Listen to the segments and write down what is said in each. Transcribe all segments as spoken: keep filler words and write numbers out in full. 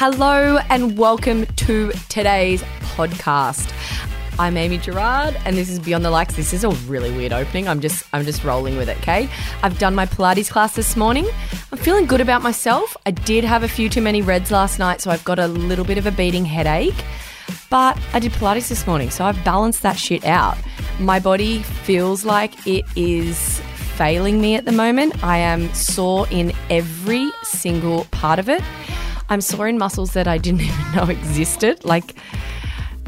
Hello and welcome to today's podcast. I'm Amy Gerard and this is Beyond the Likes. This is a really weird opening. I'm just I'm just rolling with it, okay? I've done my Pilates class this morning. I'm feeling good about myself. I did have a few too many reds last night, so I've got a little bit of a beating headache. But I did Pilates this morning, so I've balanced that shit out. My body feels like it is failing me at the moment. I am sore in every single part of it. I'm sore in muscles that I didn't even know existed. Like,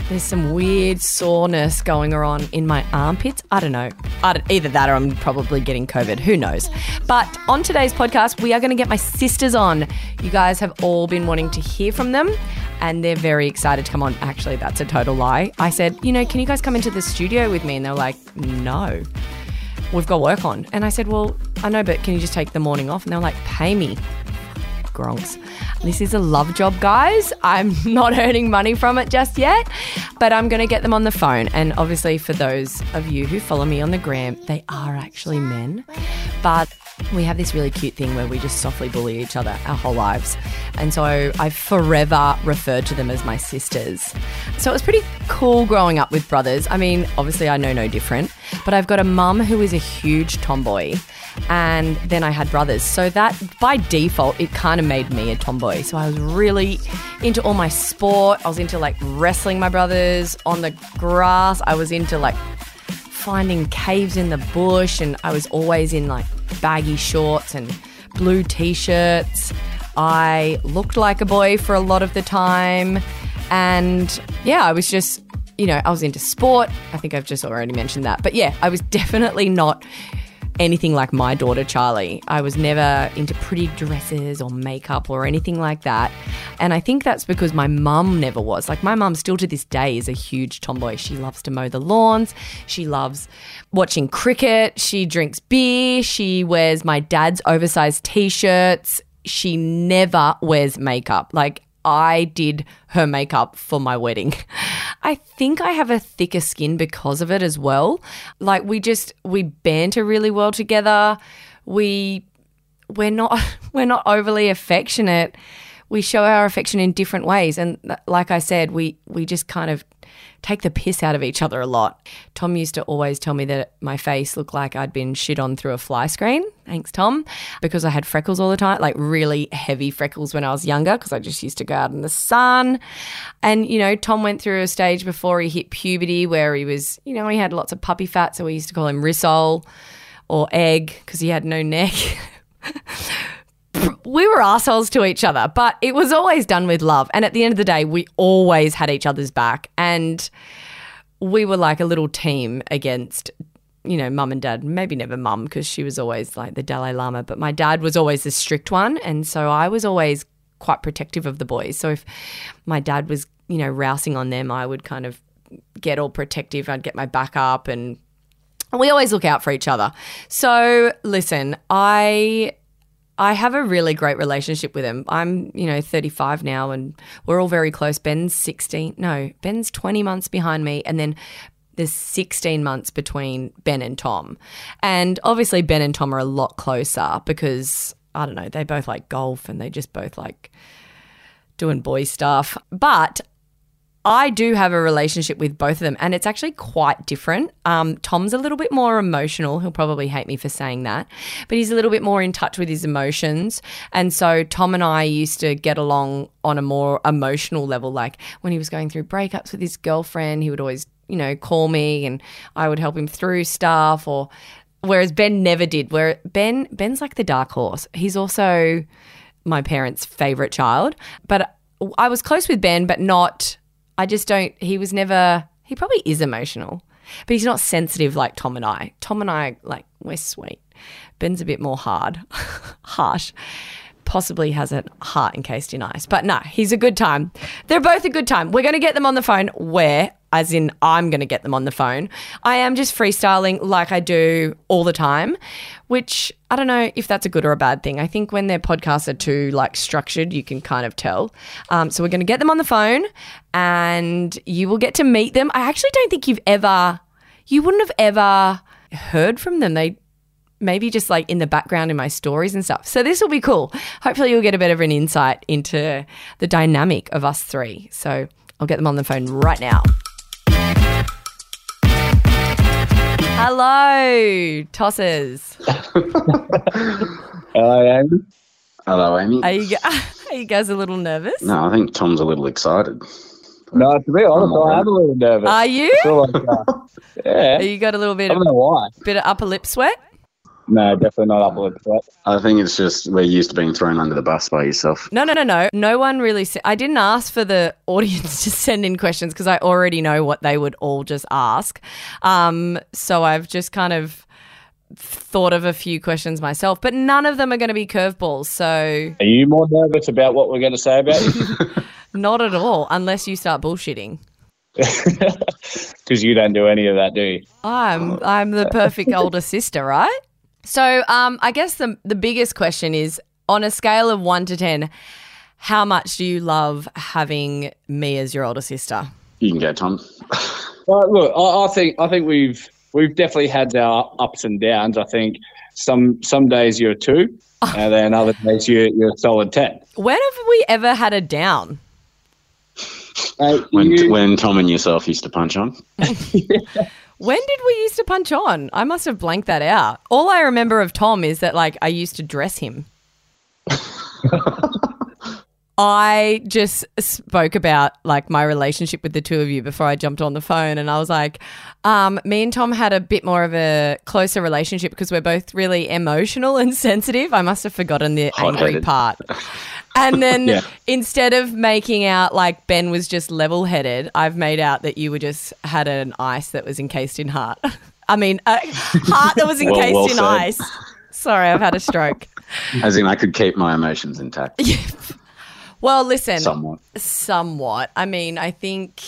there's some weird soreness going on in my armpits. I don't know. I don't, either that or I'm probably getting COVID. Who knows? But on today's podcast, we are going to get my sisters on. You guys have all been wanting to hear from them and they're very excited to come on. Actually, that's a total lie. I said, you know, can you guys come into the studio with me? And they're like, no, we've got work on. And I said, well, I know, but can you just take the morning off? And they're like, pay me. Gronks. This is a love job, guys. I'm not earning money from it just yet, but I'm going to get them on the phone. And obviously for those of you who follow me on the gram, they are actually men, but we have this really cute thing where we just softly bully each other our whole lives. And so I've forever referred to them as my sisters. So it was pretty cool growing up with brothers. I mean, obviously I know no different, but I've got a mum who is a huge tomboy. And then I had brothers. So that, by default, it kind of made me a tomboy. So I was really into all my sport. I was into, like, wrestling my brothers on the grass. I was into, like, finding caves in the bush. And I was always in, like, baggy shorts and blue T-shirts. I looked like a boy for a lot of the time. And, yeah, I was just, you know, I was into sport. I think I've just already mentioned that. But, yeah, I was definitely not anything like my daughter, Charlie. I was never into pretty dresses or makeup or anything like that. And I think that's because my mum never was. Like, my mum still to this day is a huge tomboy. She loves to mow the lawns. She loves watching cricket. She drinks beer. She wears my dad's oversized T-shirts. She never wears makeup. Like, I did her makeup for my wedding. I think I have a thicker skin because of it as well. Like, we just, we banter really well together. We, we're not, we're not overly affectionate. We show our affection in different ways. And like I said, we, we just kind of take the piss out of each other a lot. Tom used to always tell me that my face looked like I'd been shit on through a fly screen. Thanks, Tom. Because I had freckles all the time, like really heavy freckles when I was younger because I just used to go out in the sun. And, you know, Tom went through a stage before he hit puberty where he was, you know, he had lots of puppy fat, so we used to call him Rissole or Egg because he had no neck. We were assholes to each other, but it was always done with love. And at the end of the day, we always had each other's back and we were like a little team against, you know, mum and dad, maybe never mum because she was always like the Dalai Lama, but my dad was always the strict one. And so I was always quite protective of the boys. So if my dad was, you know, rousing on them, I would kind of get all protective. I'd get my back up and we always look out for each other. So listen, I... I have a really great relationship with him. I'm, you know, thirty-five now and we're all very close. Ben's sixteen. No, Ben's twenty months behind me and then there's sixteen months between Ben and Tom. And obviously Ben and Tom are a lot closer because, I don't know, they both like golf and they just both like doing boy stuff. But I do have a relationship with both of them and it's actually quite different. Um, Tom's a little bit more emotional. He'll probably hate me for saying that, but he's a little bit more in touch with his emotions. And so Tom and I used to get along on a more emotional level. Like when he was going through breakups with his girlfriend, he would always, you know, call me and I would help him through stuff, or whereas Ben never did. Where Ben, Ben's like the dark horse. He's also my parents' favourite child, but I was close with Ben, but not... I just don't, he was never, he probably is emotional, but he's not sensitive like Tom and I. Tom and I, like, we're sweet. Ben's a bit more hard, harsh, possibly has a heart encased in ice. But no, he's a good time. They're both a good time. We're going to get them on the phone where, as in I'm going to get them on the phone. I am just freestyling like I do all the time, which I don't know if that's a good or a bad thing. I think when their podcasts are too, like, structured, you can kind of tell. Um, so we're going to get them on the phone and you will get to meet them. I actually don't think you've ever – you wouldn't have ever heard from them. They maybe just like in the background in my stories and stuff. So this will be cool. Hopefully you'll get a bit of an insight into the dynamic of us three. So I'll get them on the phone right now. Hello, tossers. Hello, Amy. Hello, Amy. Are you, are you guys a little nervous? No, I think Tom's a little excited. No, to be honest, I am a little nervous. Are you? Like, uh, yeah. You got a little bit, I don't know why. Bit of upper lip sweat? No, definitely not upper lip sweat. I think it's just we're used to being thrown under the bus by yourself. No, no, no, no. No one really – I didn't ask for the audience to send in questions because I already know what they would all just ask. Um, so I've just kind of thought of a few questions myself, but none of them are going to be curveballs. So are you more nervous about what we're going to say about you? Not at all, unless you start bullshitting. Because you don't do any of that, do you? I'm I'm the perfect older sister, right? So um, I guess the the biggest question is, on a scale of one to ten, how much do you love having me as your older sister? You can go, Tom. Well, look, I, I think I think we've we've definitely had our ups and downs. I think some some days you're a two, and then other days you're you're a solid ten. When have we ever had a down? Uh, when, you... when Tom and yourself used to punch on. Yeah. When did we used to punch on? I must have blanked that out. All I remember of Tom is that, like, I used to dress him. I just spoke about, like, my relationship with the two of you before I jumped on the phone, and I was like, um, me and Tom had a bit more of a closer relationship because we're both really emotional and sensitive. I must have forgotten the angry part. And then yeah. Instead of making out like Ben was just level-headed, I've made out that you were just had an ice that was encased in heart. I mean, a heart that was encased well, well in said. ice. Sorry, I've had a stroke. As in I could keep my emotions intact. Yeah. Well, listen. Somewhat. Somewhat. I mean, I think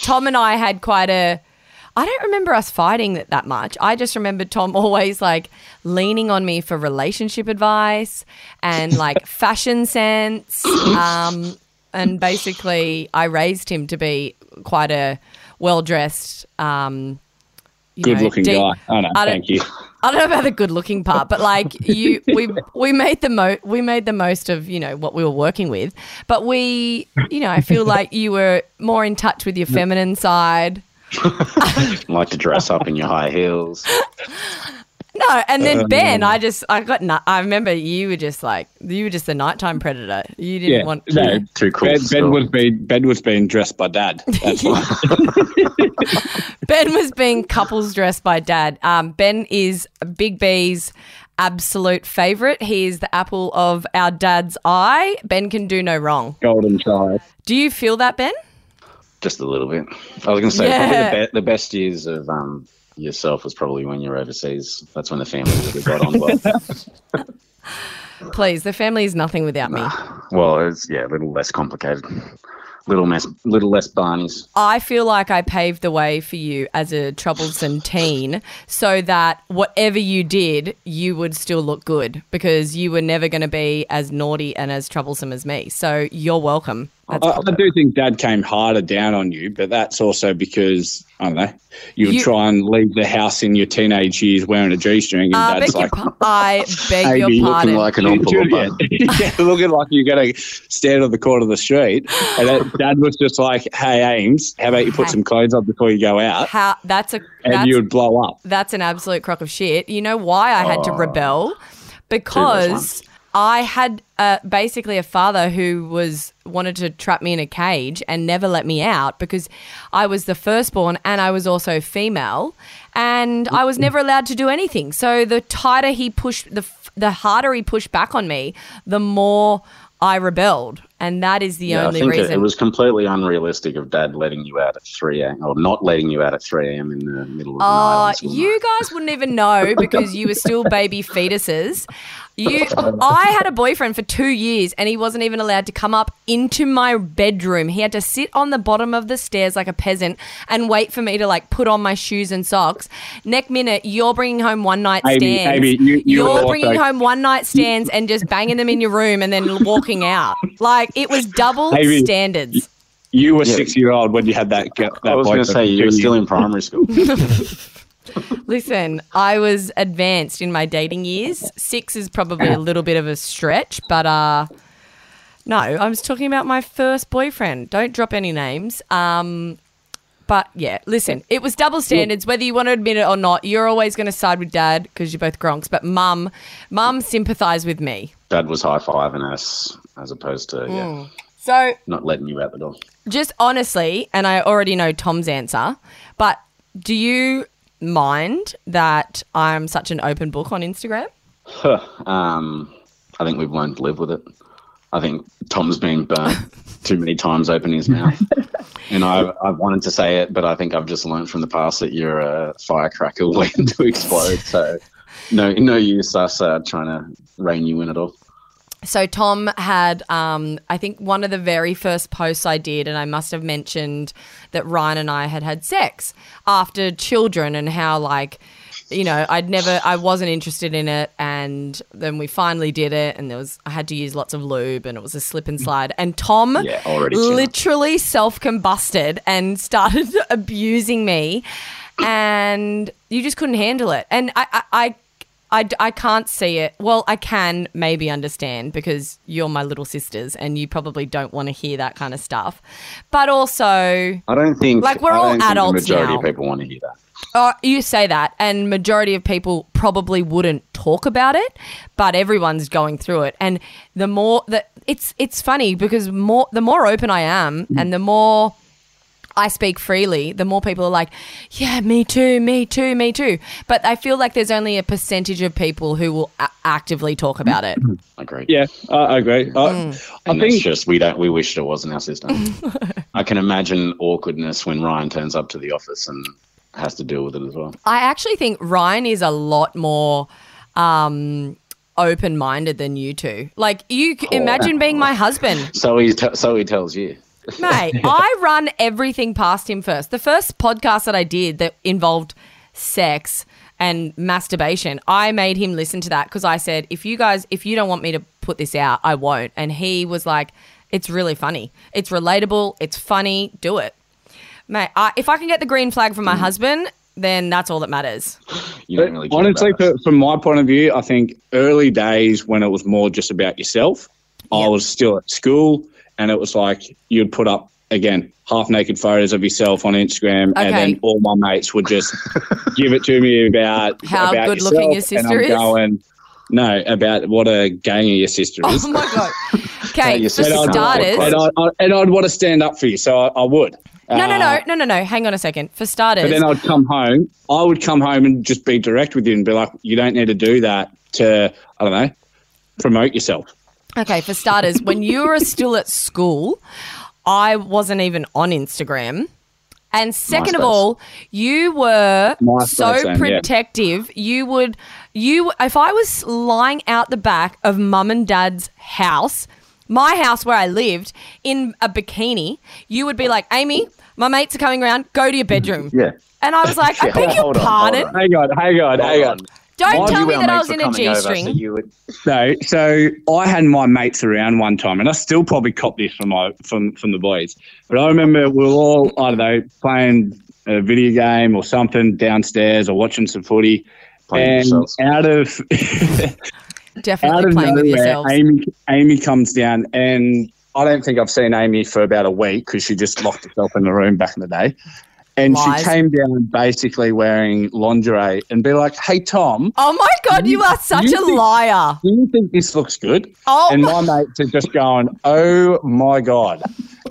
Tom and I had quite a – I don't remember us fighting that, that much. I just remember Tom always, like, leaning on me for relationship advice and, like, fashion sense. Um, and basically I raised him to be quite a well-dressed um, – good-looking guy. Oh, no, I don't, thank you. I don't know about the good-looking part, but like you, we we made the mo- we made the most of you know what we were working with. But we, you know, I feel like you were more in touch with your feminine side. Like to dress up in your high heels. No, and then um, Ben, I just, I got, na- I remember you were just like, you were just the nighttime predator. You didn't yeah, want no, you know, too cool. Ben, ben was being, Ben was being dressed by Dad. That's why. Ben was being couples dressed by Dad. Um, Ben is Big B's absolute favourite. He is the apple of our dad's eye. Ben can do no wrong. Golden child. Do you feel that, Ben? Just a little bit. I was going to say yeah. probably the, be- the best years of. Um, Yourself was probably when you're overseas. That's when the family really got on well. Please, the family is nothing without nah. me. Well, it's yeah, a little less complicated, little less, little less Barneys. I feel like I paved the way for you as a troublesome teen, so that whatever you did, you would still look good because you were never going to be as naughty and as troublesome as me. So you're welcome. I, I do think Dad came harder down on you, but that's also because, I don't know, you would you, try and leave the house in your teenage years wearing a G-string and uh, Dad's like, pa- I beg your looking pardon. Looking like an envelope. Yeah, yeah, looking like you're going to stand on the corner of the street. And that, Dad was just like, hey, Ames, how about you put some clothes on before you go out? How, that's a, and that's, you would blow up. That's an absolute crock of shit. You know why I had oh, to rebel? Because I had uh, basically a father who was wanted to trap me in a cage and never let me out because I was the firstborn and I was also female and I was never allowed to do anything. So the tighter he pushed, the the harder he pushed back on me, the more I rebelled, and that is the yeah, only I think reason. It, it was completely unrealistic of Dad letting you out at three a.m. or not letting you out at three a.m. in the middle of uh, the night. You guys wouldn't even know because you were still baby fetuses. You, I had a boyfriend for two years and he wasn't even allowed to come up into my bedroom. He had to sit on the bottom of the stairs like a peasant and wait for me to, like, put on my shoes and socks. Next minute, you're bringing home one-night stands. Amy, Amy, you, you you're bringing also- home one-night stands and just banging them in your room and then walking out. Like, it was double Amy, standards. You were yeah. six-year-old when you had that, that I was going to say you were still in primary school. Listen, I was advanced in my dating years. Six is probably a little bit of a stretch, but uh, no, I was talking about my first boyfriend. Don't drop any names. Um, but, yeah, listen, it was double standards. Whether you want to admit it or not, you're always going to side with Dad because you're both gronks, but Mum, Mum sympathised with me. Dad was high-fiving us as opposed to, mm. yeah. So not letting you out the door. Just honestly, and I already know Tom's answer, but do you mind that I'm such an open book on Instagram? Huh, um, I think we won't live with it. I think Tom's been burnt too many times opening his mouth. And I, I wanted to say it, but I think I've just learned from the past that you're a firecracker waiting to explode. So no, no use us uh, trying to rein you in at all. So Tom had, um, I think, one of the very first posts I did, and I must have mentioned that Ryan and I had had sex after children and how, like, you know, I'd never, I wasn't interested in it, and then we finally did it, and there was, I had to use lots of lube, and it was a slip and slide, and Tom yeah, literally self-combusted and started abusing me, and you just couldn't handle it, and I, I, I I, I can't see it. Well, I can maybe understand because you're my little sisters and you probably don't want to hear that kind of stuff. But also, I don't think like we're I all adults now. The majority now. of people want to hear that. Uh, you say that, and majority of people probably wouldn't talk about it, but everyone's going through it. And the more that it's it's funny because more the more open I am, mm. and the more I speak freely, the more people are like, yeah, me too, me too, me too. But I feel like there's only a percentage of people who will a- actively talk about it. I agree. Yeah, uh, I agree. Uh, mm. I and think it's just we don't. We wish it wasn't our system. I can imagine awkwardness when Ryan turns up to the office and has to deal with it as well. I actually think Ryan is a lot more um, open-minded than you two. Like you oh, imagine being my husband. So he t- so he tells you. Mate, I run everything past him first. The first podcast that I did that involved sex and masturbation, I made him listen to that because I said, if you guys, if you don't want me to put this out, I won't. And he was like, it's really funny. It's relatable. It's funny. Do it. Mate, I, if I can get the green flag from my husband, then that's all that matters. You don't really honestly, from my point of view, I think early days when it was more just about yourself, yep. I was still at school. And it was like you'd put up, again, half-naked photos of yourself on Instagram okay. and then all my mates would just give it to me about how about good-looking your sister is. And I'm going, no, about what a ganger your sister is. Oh, my God. Okay, for starters. And I'd, I'd, and I'd want to stand up for you, so I, I would. No, uh, no, no, no, no, no. Hang on a second. For starters. But then I'd come home. I would come home and just be direct with you and be like, you don't need to do that to, I don't know, promote yourself. Okay, for starters, when you were still at school, I wasn't even on Instagram. And second MySpace. of all, you were MySpace so same, protective. Yeah. You would you if I was lying out the back of Mum and Dad's house, my house where I lived, in a bikini, you would be like, Amy, my mates are coming around, go to your bedroom. Yeah. And I was like, I beg your pardon. On, on. Hang on, hang on, hang on. Don't Why tell me that I was in a G-string. Over, so, would- so, so I had my mates around one time, and I still probably copped this from my from from the boys. But I remember we were all, I don't know, playing a video game or something downstairs or watching some footy. Playing and out of definitely out of playing nowhere, with yourselves. Amy, Amy comes down, and I don't think I've seen Amy for about a week because she just locked herself in the room back in the day. And Lies. She came down basically wearing lingerie and be like, hey, Tom. Oh, my God, you, you are such you a think, liar. Do you think this looks good? Oh, and my, my mates are just going, oh, my God.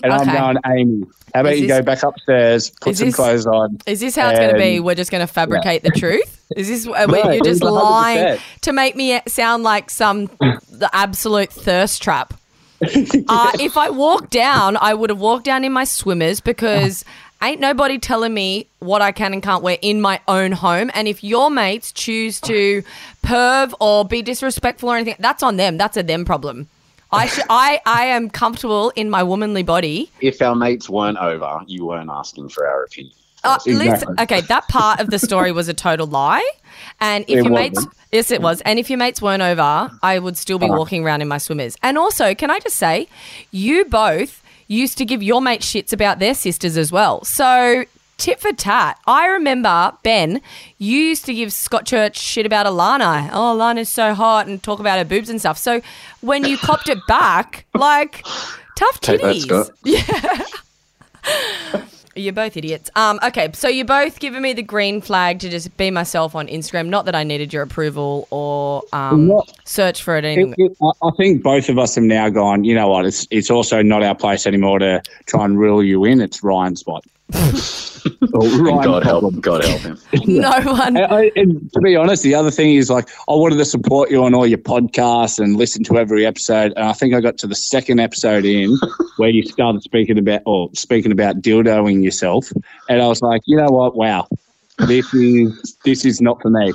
And okay. I'm going, Amy, how about is you this, go back upstairs, put some this, clothes on. Is this how and, it's going to be? We're just going to fabricate yeah. the truth? Is this where no, you're just lying to make me sound like some the absolute thirst trap? yeah. uh, if I walked down, I would have walked down in my swimmers because – ain't nobody telling me what I can and can't wear in my own home. And if your mates choose to perv or be disrespectful or anything, that's on them. That's a them problem. I sh- I, I am comfortable in my womanly body. If our mates weren't over, you weren't asking for our opinion. Uh, exactly. Listen, okay, that part of the story was a total lie. And if it your wasn't. mates – yes, it was. And if your mates weren't over, I would still be uh-huh. walking around in my swimmers. And also, can I just say, you both – used to give your mate shits about their sisters as well. So tit for tat. I remember, Ben, you used to give Scott Church shit about Alana. Oh, Alana's so hot, and talk about her boobs and stuff. So when you copped it back, like, tough titties. Take that, Scott. Yeah. You're both idiots. Um, okay, so you're both giving me the green flag to just be myself on Instagram. Not that I needed your approval or um, not, search for it anyway. It, it, I think both of us have now gone, you know what, it's it's also not our place anymore to try and reel you in. It's Ryan's spot. oh, Ryan God problem. help him. God help him. No one. And, I, and to be honest, the other thing is, like, I wanted to support you on all your podcasts and listen to every episode. And I think I got to the second episode in where you started speaking about or speaking about dildoing yourself, and I was like, you know what? Wow, this is this is not for me.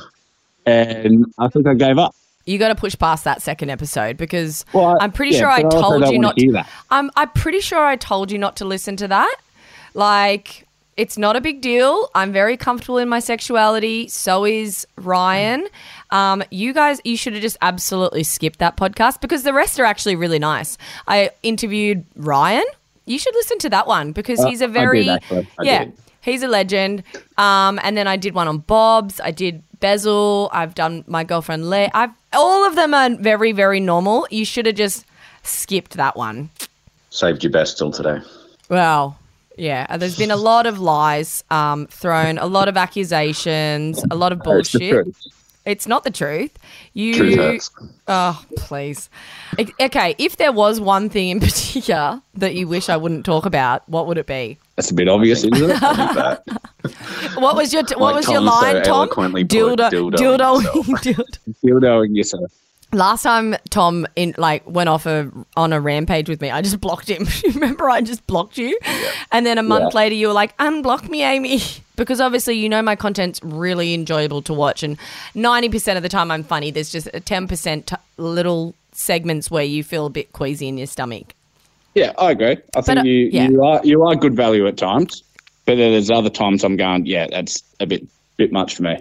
And I think I gave up. You got to push past that second episode because well, I'm pretty yeah, sure I told you not. To, to I'm I'm pretty sure I told you not to listen to that. Like, it's not a big deal. I'm very comfortable in my sexuality. So is Ryan. Um, you guys, you should have just absolutely skipped that podcast because the rest are actually really nice. I interviewed Ryan. You should listen to that one because he's a very, I did, I yeah, did. he's a legend. Um, and then I did one on Bob's. I did Bezel. I've done my girlfriend Le. I've all of them are very, very normal. You should have just skipped that one. Saved your best till today. Wow. Yeah, there's been a lot of lies um, thrown, a lot of accusations, a lot of bullshit. It's, the truth. It's not the truth. You, truth hurts. Oh, please. Okay, if there was one thing in particular that you wish I wouldn't talk about, what would it be? That's a bit obvious, isn't it? I think that. What was your t- What like was Tom your line, so Tom? Dildo, dildoing, dildoing, dildoing yourself. Last time Tom in like went off a, on a rampage with me, I just blocked him. Remember, I just blocked you, yeah. And then a month yeah. later, you were like, "Unblock me, Amy," because obviously you know my content's really enjoyable to watch, and ninety percent of the time I'm funny. There's just a ten percent little segments where you feel a bit queasy in your stomach. Yeah, I agree. I think but, you uh, yeah. you are you are good value at times, but there's other times I'm going, yeah, that's a bit bit much for me.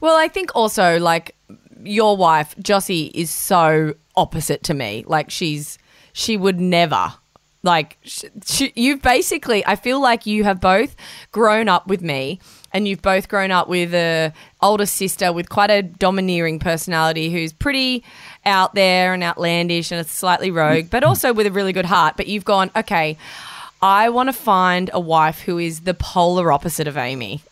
Well, I think also like. Your wife, Jossie, is so opposite to me. Like she's – she would never – like she, she, you've basically – I feel like you have both grown up with me and you've both grown up with an older sister with quite a domineering personality who's pretty out there and outlandish and it's slightly rogue but also with a really good heart. But you've gone, okay, I want to find a wife who is the polar opposite of Amy.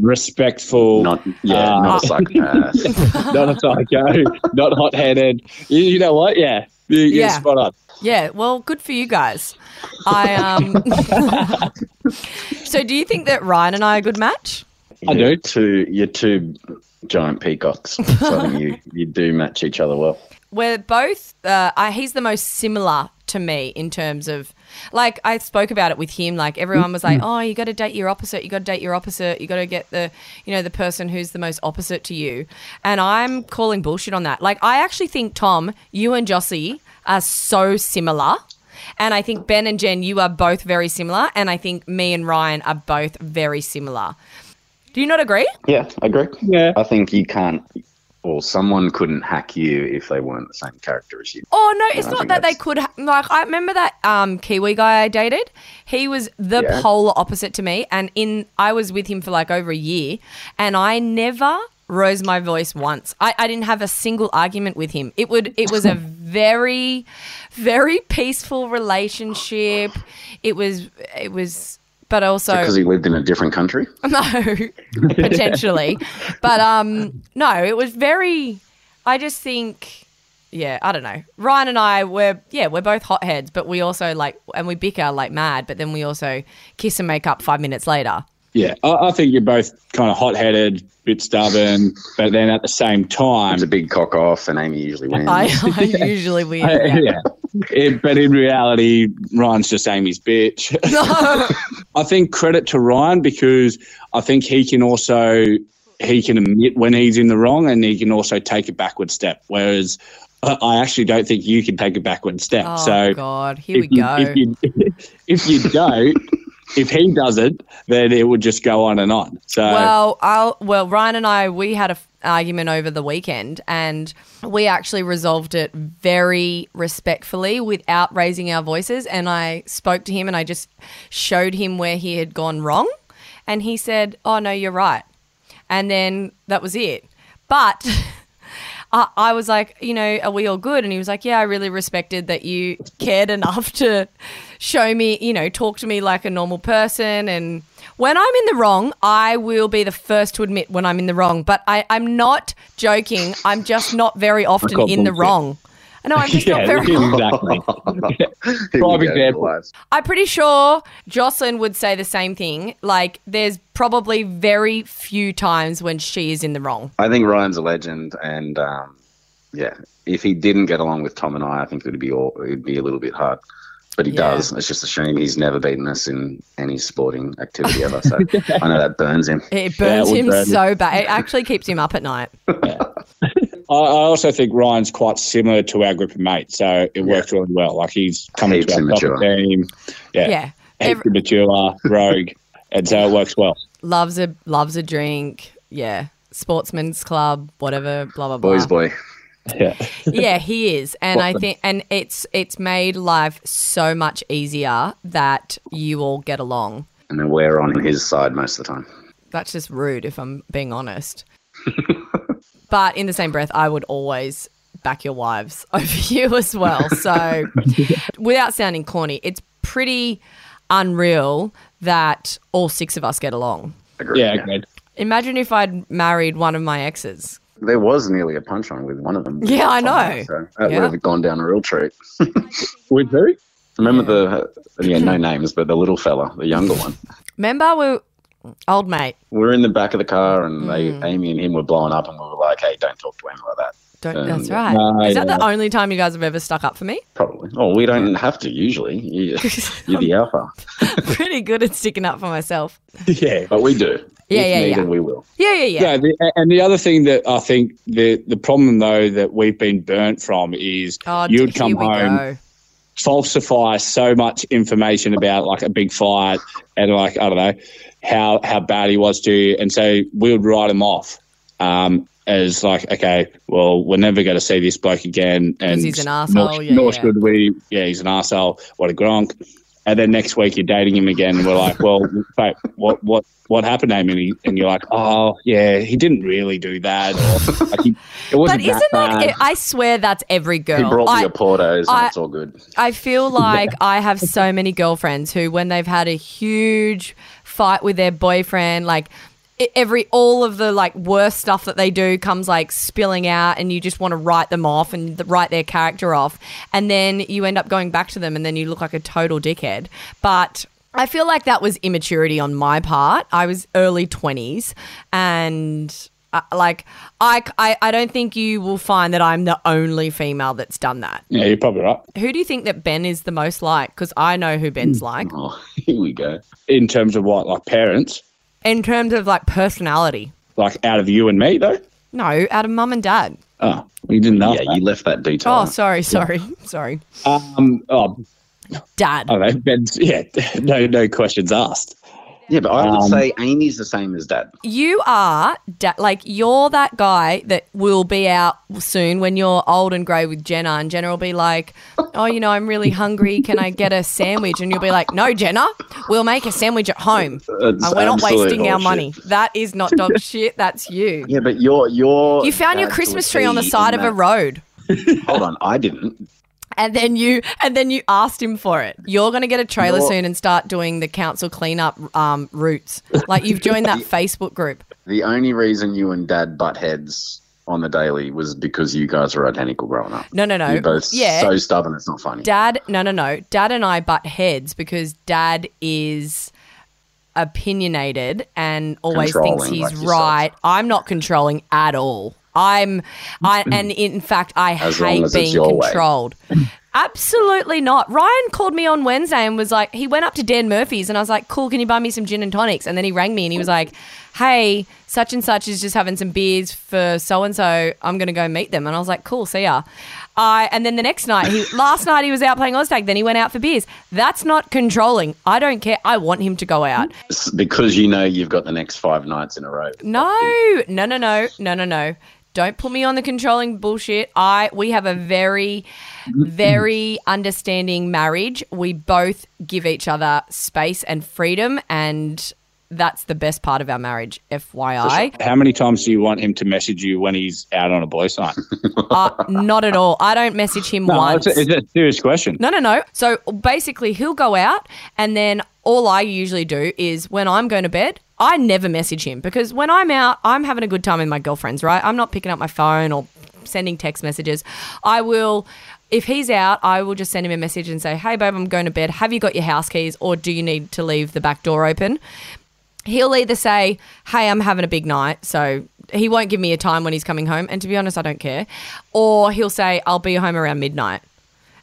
Respectful. Not, yeah, uh, not a psychopath. Not a psycho, not hot-headed. You, you know what? Yeah, you, you're yeah. spot on. Yeah, well, good for you guys. I um. So do you think that Ryan and I are a good match? I do. You're two, you're two giant peacocks. So I think you, you do match each other well. We're both uh, – he's the most similar to me in terms of – like I spoke about it with him. Like everyone was like, oh, you got to date your opposite. You got to date your opposite. You got to get the, you know, the person who's the most opposite to you. And I'm calling bullshit on that. Like I actually think, Tom, you and Jossie are so similar. And I think Ben and Jen, you are both very similar. And I think me and Ryan are both very similar. Do you not agree? Yeah, I agree. Yeah. I think you can't – or someone couldn't hack you if they weren't the same character as you. Oh, no, it's and not that that's... they could. Ha- like, I remember that um, Kiwi guy I dated. He was the yeah. polar opposite to me, and in I was with him for like over a year, and I never rose my voice once. I, I didn't have a single argument with him. It would. It was a very, very peaceful relationship. It was. It was. But also because he lived in a different country? No, potentially. But um, no, it was very – I just think, yeah, I don't know. Ryan and I, we're, yeah, we're both hotheads, but we also like – and we bicker like mad, but then we also kiss and make up five minutes later. Yeah, I, I think you're both kind of hot-headed, a bit stubborn, but then at the same time – it's a big cock-off and Amy usually wins. I, I usually win, I, yeah. yeah. It, but in reality, Ryan's just Amy's bitch. No. I think credit to Ryan because I think he can also he can admit when he's in the wrong and he can also take a backward step, whereas I actually don't think you can take a backward step. Oh, so God, here we you, go. If you, if you don't, if he doesn't, then it would just go on and on. So well, I'll, well, Ryan and I, we had a argument over the weekend and we actually resolved it very respectfully without raising our voices, and I spoke to him and I just showed him where he had gone wrong And he said, oh, no, you're right. And then that was it. But I, I was like, you know, are we all good? And he was like, yeah, I really respected that you cared enough to show me, you know, talk to me like a normal person. And when I'm in the wrong, I will be the first to admit when I'm in the wrong. But I, I'm not joking. I'm just not very often in the wrong. No, I'm just yeah, not very exactly. Five examples. I'm pretty sure Jocelyn would say the same thing. Like, there's probably very few times when she is in the wrong. I think Ryan's a legend, and um, yeah, if he didn't get along with Tom and I, I think it'd be all, it'd be a little bit hard. But he yeah. does. It's just a shame he's never beaten us in any sporting activity ever. So I know that burns him. It burns yeah, it him burn so him. bad. It actually keeps him up at night. Yeah. I also think Ryan's quite similar to our group of mates, so it works yeah. really well. Like, he's coming to our top team. Yeah. yeah. He's Every- mature, rogue, and so it works well. Loves a loves a drink, yeah. Sportsman's club, whatever, blah, blah, blah. Boys boy. Yeah. yeah, he is. And awesome. I think and it's it's made life so much easier that you all get along. And then we're on his side most of the time. That's just rude if I'm being honest. But in the same breath, I would always back your wives over you as well. So without sounding corny, it's pretty unreal that all six of us get along. Agreed. Yeah, agreed. Imagine if I'd married one of my exes. There was nearly a punch-on with one of them. Yeah, I know. So that yeah. would have gone down a real treat. With who? Remember yeah. the, yeah, no names, but the little fella, the younger one. Remember we Old mate. We were in the back of the car and mm. they, Amy and him were blowing up and we were like, hey, don't talk to Amy like that. Don't. Um, that's right. No, Is that yeah. the only time you guys have ever stuck up for me? Probably. Oh, we don't have to usually. You, you're the alpha. I'm pretty good at sticking up for myself. Yeah. But we do. Yeah, if yeah, needed, yeah. we will. Yeah, yeah, yeah. yeah the, and the other thing that I think the, the problem, though, that we've been burnt from is oh, you'd come home. Go. Falsify so much information about like a big fight and like I don't know how how bad he was to you, and so we would write him off um, as like, okay, well, we're never going to see this bloke again, and he's an asshole. Nor, yeah, nor yeah. should we. Yeah, he's an asshole. What a gronk! And then next week you're dating him again, and we're like, well, wait, what what what happened, Amy? And you're like, oh yeah, he didn't really do that. Or, like, he, it wasn't but isn't that, that I swear that's every girl. He brought me a Portos, and it's all good. I feel like yeah. I have so many girlfriends who, when they've had a huge fight with their boyfriend, like every all of the like worst stuff that they do comes like spilling out, and you just want to write them off and th- write their character off, and then you end up going back to them and then you look like a total dickhead. But I feel like that was immaturity on my part. I was early twenties, and uh, like I, I, I don't think you will find that I'm the only female that's done that. Yeah, you're probably right. Who do you think that Ben is the most like? Because I know who Ben's like. Oh, here we go. In terms of what, like parents? In terms of, like, personality. Like, out of you and me, though? No, out of mum and dad. Oh, you didn't know. Yeah, that. You left that detail. Oh, sorry, sorry, yeah. sorry. Um, oh, Dad. I don't know, Ben's, yeah, no, no questions asked. Yeah, but I would um, say Amy's the same as Dad. You are, da- like, you're that guy that will be out soon when you're old and grey with Jenna, and Jenna will be like, oh, you know, I'm really hungry. Can I get a sandwich? And you'll be like, no, Jenna, we'll make a sandwich at home. And we're not wasting our shit. money. That is not dog shit. That's you. Yeah, but you're you're. You found your Christmas tree on the side of that. a road. Hold on, I didn't. And then you and then you asked him for it. You're going to get a trailer You're, soon and start doing the council cleanup um, routes. Like, you've joined that the, Facebook group. The only reason you and Dad butt heads on the daily was because you guys were identical growing up. No, no, no. You're both yeah. so stubborn it's not funny. Dad, no, no, no. Dad and I butt heads because Dad is opinionated and always thinks he's like right. I'm not controlling at all. I'm, I and in fact, I as hate being controlled. Absolutely not. Ryan called me on Wednesday and was like, he went up to Dan Murphy's and I was like, cool, can you buy me some gin and tonics? And then he rang me and he was like, hey, such and such is just having some beers for so-and-so. I'm going to go meet them. And I was like, cool, see ya. I, and then the next night, he last night he was out playing Oztag, then he went out for beers. That's not controlling. I don't care. I want him to go out. It's because you know you've got the next five nights in a row. No, no, no, no, no, no, no. Don't put me on the controlling bullshit. I we have a very, very understanding marriage. We both give each other space and freedom, and that's the best part of our marriage, F Y I. How many times do you want him to message you when he's out on a blow sign? uh, not at all. I don't message him no, once. It's a, it's a serious question. No, no, no. So basically he'll go out and then all I usually do is when I'm going to bed, I never message him because when I'm out, I'm having a good time with my girlfriends, right? I'm not picking up my phone or sending text messages. I will... If he's out, I will just send him a message and say, hey, babe, I'm going to bed. Have you got your house keys or do you need to leave the back door open? He'll either say, hey, I'm having a big night, so he won't give me a time when he's coming home, and to be honest, I don't care, or he'll say, I'll be home around midnight,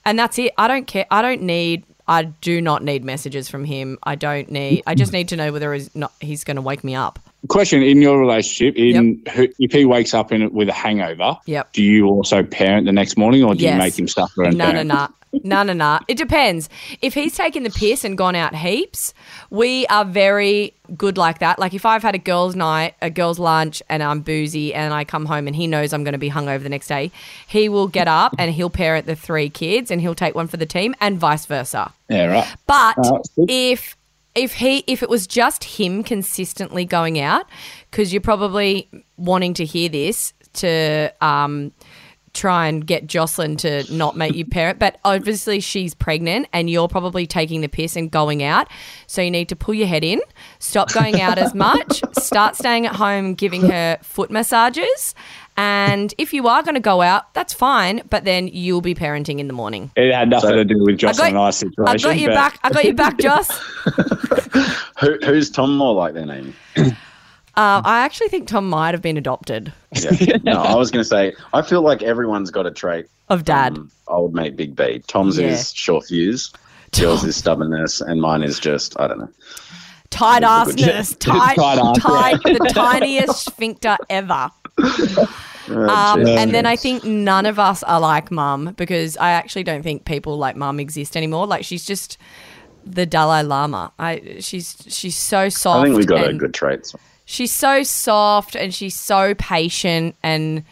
and that's it. I don't care. I don't need – I do not need messages from him. I don't need – I just need to know whether he's, he's going to wake me up. Question, in your relationship, in yep. if he wakes up in with a hangover, yep. do you also parent the next morning or do yes. you make him suffer? And no, no, no, no, no, no. It depends. If he's taken the piss and gone out heaps, we are very good like that. Like if I've had a girls' night, a girls' lunch and I'm boozy and I come home and he knows I'm going to be hungover the next day, he will get up and he'll parent the three kids and he'll take one for the team and vice versa. Yeah, right. But uh, if... If he, if it was just him consistently going out, because you're probably wanting to hear this to um, try and get Jocelyn to not make you parent, but obviously she's pregnant and you're probably taking the piss and going out, so you need to pull your head in, stop going out as much, start staying at home, giving her foot massages. And if you are going to go out, that's fine, but then you'll be parenting in the morning. It had nothing so, to do with Jocelyn and I situation. I got your back. I got your back, Joss. Who, who's Tom more like then, Amy? uh, I actually think Tom might have been adopted. Yeah. No, I was going to say, I feel like everyone's got a trait. Of dad. Um, old mate Big B. Tom's yeah. is short fuse, Jill's is stubbornness, and mine is just, I don't know. Tight assness. Tight, tight, tight, the tiniest sphincter ever. um, and then I think none of us are like mum because I actually don't think people like mum exist anymore. Like she's just the Dalai Lama. I she's she's so soft. I think we got her good traits. She's so soft and she's so patient. And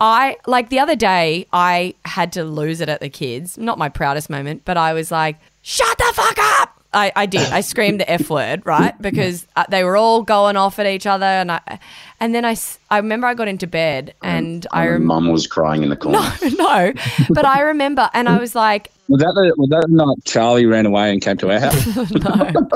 I like the other day I had to lose it at the kids. Not my proudest moment, but I was like, "Shut the fuck up!" I, I did. I screamed the F word, right? Because they were all going off at each other, and I, and then I, I remember I got into bed, and um, I remember mum was crying in the corner. No, no, but I remember, and I was like, was that the, was that the night Charlie ran away and came to our house? No,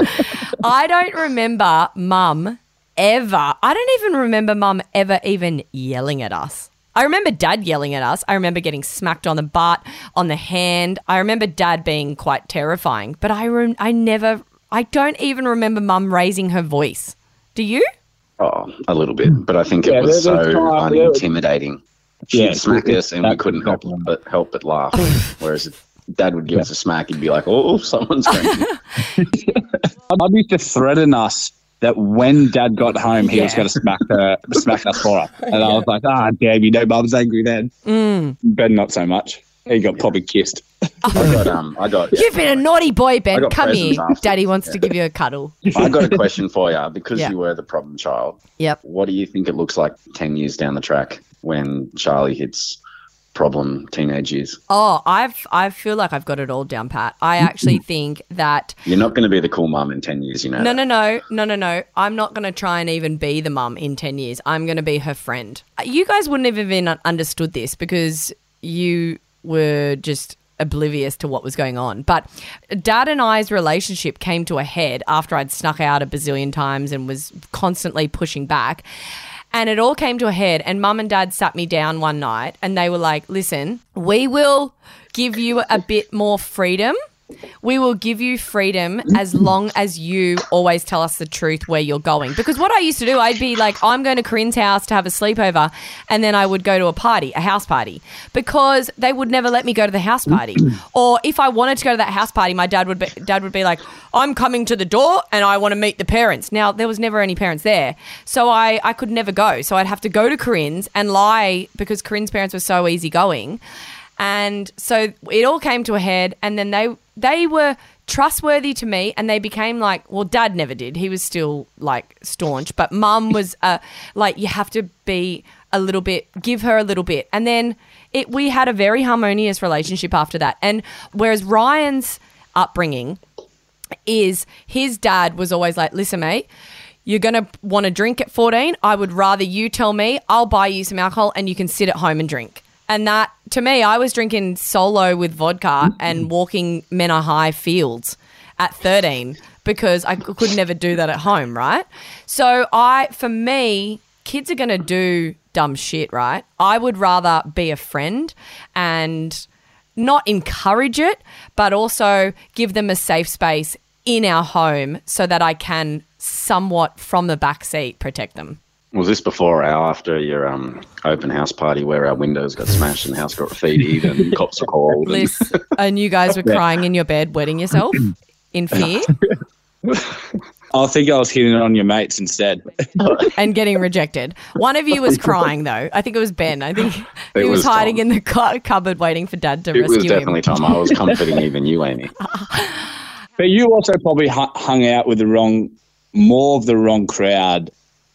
I don't remember mum ever. I don't even remember mum ever even yelling at us. I remember dad yelling at us. I remember getting smacked on the butt, on the hand. I remember dad being quite terrifying, but I re- I never, I don't even remember mum raising her voice. Do you? Oh, a little bit, but I think it yeah, was so time, unintimidating. She'd yeah, smack us and we couldn't help but, help but laugh, whereas dad would give yeah. us a smack. He'd be like, oh, someone's going I'd used to threaten us that when dad got home, he yeah. was going to smack her, smack us for her. And yeah. I was like, ah, oh, damn, you know mum's angry then. Mm. Ben, not so much. He got yeah. probably kissed. I got, um, I got, yeah, You've been a naughty boy, Ben. Come here. After. Daddy wants yeah. to give you a cuddle. I got a question for you. Because yeah. you were the problem child, Yep. what do you think it looks like ten years down the track when Charlie hits problem teenage years? Oh, I've I feel like I've got it all down pat. I actually think that you're not going to be the cool mum in ten years, you know. No, that. no, no. No, no, no. I'm not going to try and even be the mum in ten years. I'm going to be her friend. You guys wouldn't have even understood this because you were just oblivious to what was going on. But Dad and I's relationship came to a head after I'd snuck out a bazillion times and was constantly pushing back. And it all came to a head and mum and dad sat me down one night and they were like, listen, we will give you a bit more freedom. We will give you freedom as long as you always tell us the truth where you're going. Because what I used to do, I'd be like, I'm going to Corinne's house to have a sleepover, and then I would go to a party, a house party, because they would never let me go to the house party. Or if I wanted to go to that house party, my dad would be, dad would be like, I'm coming to the door and I want to meet the parents. Now, there was never any parents there, so I, I could never go. So I'd have to go to Corinne's and lie because Corinne's parents were so easygoing. And so it all came to a head, and then they they were trustworthy to me, and they became like, well, Dad never did. He was still like staunch, but Mum was uh, like, you have to be a little bit, give her a little bit, and then it we had a very harmonious relationship after that. And whereas Ryan's upbringing is his dad was always like, listen, mate, you're going to want to drink at fourteen. I would rather you tell me, I'll buy you some alcohol and you can sit at home and drink. And that, to me, I was drinking solo with vodka and walking men are high fields at thirteen because I could never do that at home, right? So I, for me, kids are going to do dumb shit, right? I would rather be a friend and not encourage it, but also give them a safe space in our home so that I can somewhat from the backseat protect them. Was this before or after your um, open house party where our windows got smashed and the house got graffitied and cops were called? And, Liz, and you guys were crying in your bed, wetting yourself in fear? I think I was hitting on your mates instead. And getting rejected. One of you was crying, though. I think it was Ben. I think it he was, was hiding Tom. in the cu- cupboard waiting for Dad to it rescue him. It was definitely Tom. I was comforting even you, Amy. But you also probably hung out with the wrong, more of the wrong crowd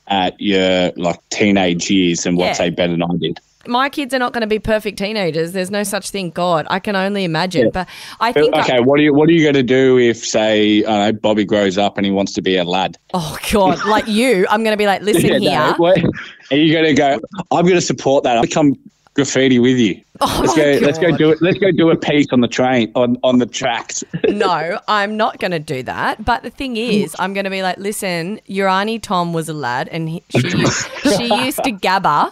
at your like teenage years and yeah. what, say, Ben and I did. My kids are not going to be perfect teenagers. There's no such thing. God, I can only imagine. Yeah. But I think okay. I, what are you What are you going to do if, say, I don't know, Bobby grows up and he wants to be a lad? Oh God, like you, I'm going to be like, listen yeah, here. No, are you going to go? I'm going to support that. I'll become graffiti with you. Oh let's go. God. Let's go do it. Let's go do a piece on the train on, on the tracks. No, I'm not going to do that. But the thing is, I'm going to be like, listen, your auntie Tom was a lad, and he, she used, she used to gabba.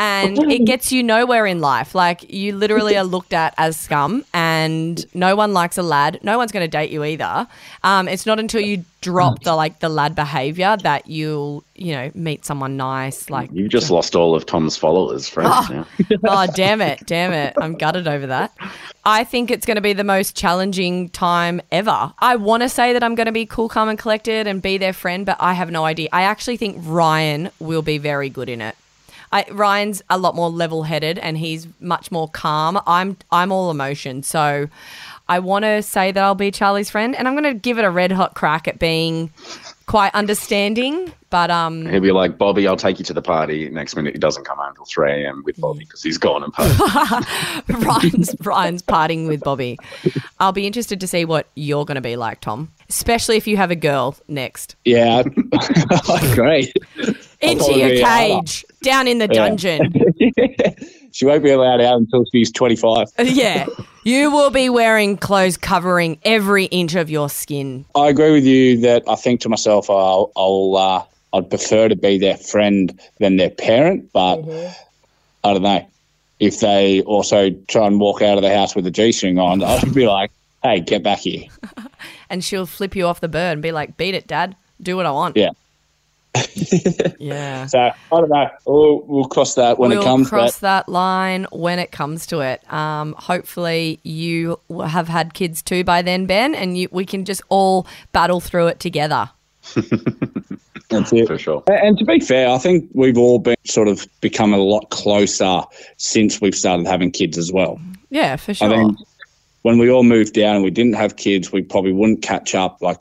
And it gets you nowhere in life. Like, you literally are looked at as scum and no one likes a lad. No one's going to date you either. Um, it's not until you drop the, like, the lad behaviour that you'll, you know, meet someone nice. Like, you've just lost all of Tom's followers, friends. Oh, yeah. oh damn it, damn it. I'm gutted over that. I think it's going to be the most challenging time ever. I want to say that I'm going to be cool, calm and collected and be their friend, but I have no idea. I actually think Ryan will be very good in it. I, Ryan's a lot more level-headed and he's much more calm. I'm I'm all emotion. So I want to say that I'll be Charlie's friend and I'm going to give it a red-hot crack at being quite understanding. But um, he'll be like, Bobby, I'll take you to the party. Next minute he doesn't come home until three a.m. with Bobby because he's gone and partied. Ryan's, Ryan's partying with Bobby. I'll be interested to see what you're going to be like, Tom, especially if you have a girl next. Yeah. Great. Into your cage, harder. Down in the dungeon. Yeah. She won't be allowed out until she's twenty-five. Yeah. You will be wearing clothes covering every inch of your skin. I agree with you that I think to myself I'll, I'll, uh, I'd prefer to be their friend than their parent, but mm-hmm. I don't know. If they also try and walk out of the house with a G-string on, I'd be like, hey, get back here. And she'll flip you off the bird and be like, beat it, Dad. Do what I want. Yeah. Yeah. So I don't know. We'll, we'll cross that when we'll it comes. We'll cross that line when it comes to it. Um, hopefully, you have had kids too by then, Ben, and you, we can just all battle through it together. That's it. For sure. And, and to be fair, I think we've all been sort of become a lot closer since we've started having kids as well. Yeah, for sure. I think when we all moved down and we didn't have kids, we probably wouldn't catch up like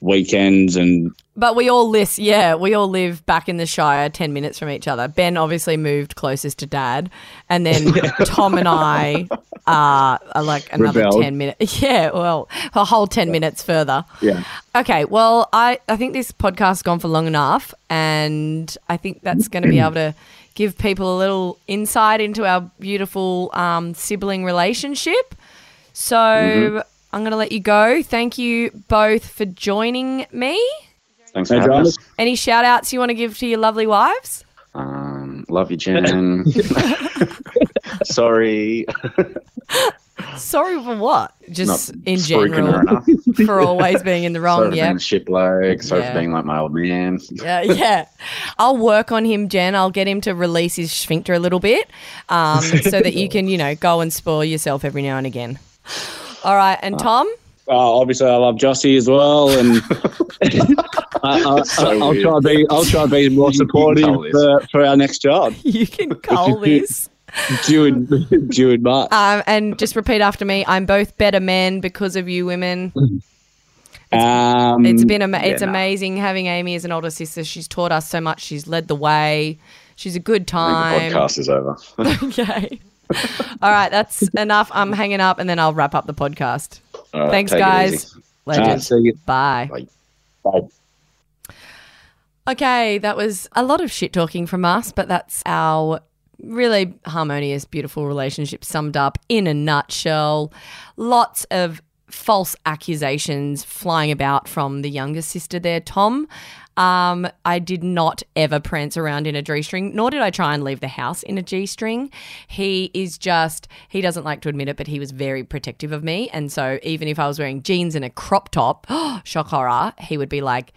weekends and. But we all list, yeah, we all live back in the Shire, ten minutes from each other. Ben obviously moved closest to Dad, and then Tom and I are, are like another Rebelled. ten minutes. Yeah, well, a whole ten yeah. minutes further. Yeah. Okay, well, I, I think this podcast's gone for long enough, and I think that's going to be able to give people a little insight into our beautiful um, sibling relationship. So mm-hmm. I'm going to let you go. Thank you both for joining me. Thanks for having us. Any shout-outs you want to give to your lovely wives? Um, love you, Jen. Sorry. Sorry for what? Just Not in general for always being in the wrong. Sorry for yeah. being a shit bloke. Sorry yeah. for being like my old man. Yeah, yeah. I'll work on him, Jen. I'll get him to release his sphincter a little bit um, so that you can, you know, go and spoil yourself every now and again. All right, and Tom? Uh, obviously, I love Jossie as well, and I, I, so I, I'll try be I'll try be more supportive for, for our next job. You can cull this. Due in, due in March. Um, and just repeat after me. I'm both better men because of you, women. It's, um, it's been ama- it's yeah, amazing nah. having Amy as an older sister. She's taught us so much. She's led the way. She's a good time. I think the podcast is over. Okay. All right, that's enough. I'm hanging up, and then I'll wrap up the podcast. Right, thanks, guys. Legends. Right, Bye. Bye. Bye. Okay, that was a lot of shit talking from us, but that's our really harmonious, beautiful relationship summed up in a nutshell. Lots of false accusations flying about from the younger sister there, Tom. Um, I did not ever prance around in a G-string, nor did I try and leave the house in a G-string. He is just, he doesn't like to admit it, but he was very protective of me. And so even if I was wearing jeans and a crop top, shock horror, he would be like,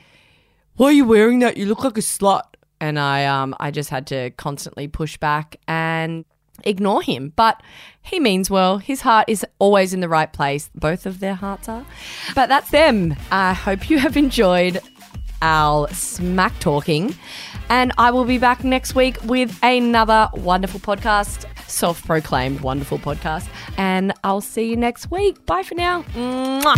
why are you wearing that? You look like a slut. And I, um, I just had to constantly push back and ignore him. But he means well. His heart is always in the right place. Both of their hearts are. But that's them. I hope you have enjoyed our smack talking, and I will be back next week with another wonderful podcast, self-proclaimed wonderful podcast, and I'll see you next week. Bye for now. Mwah.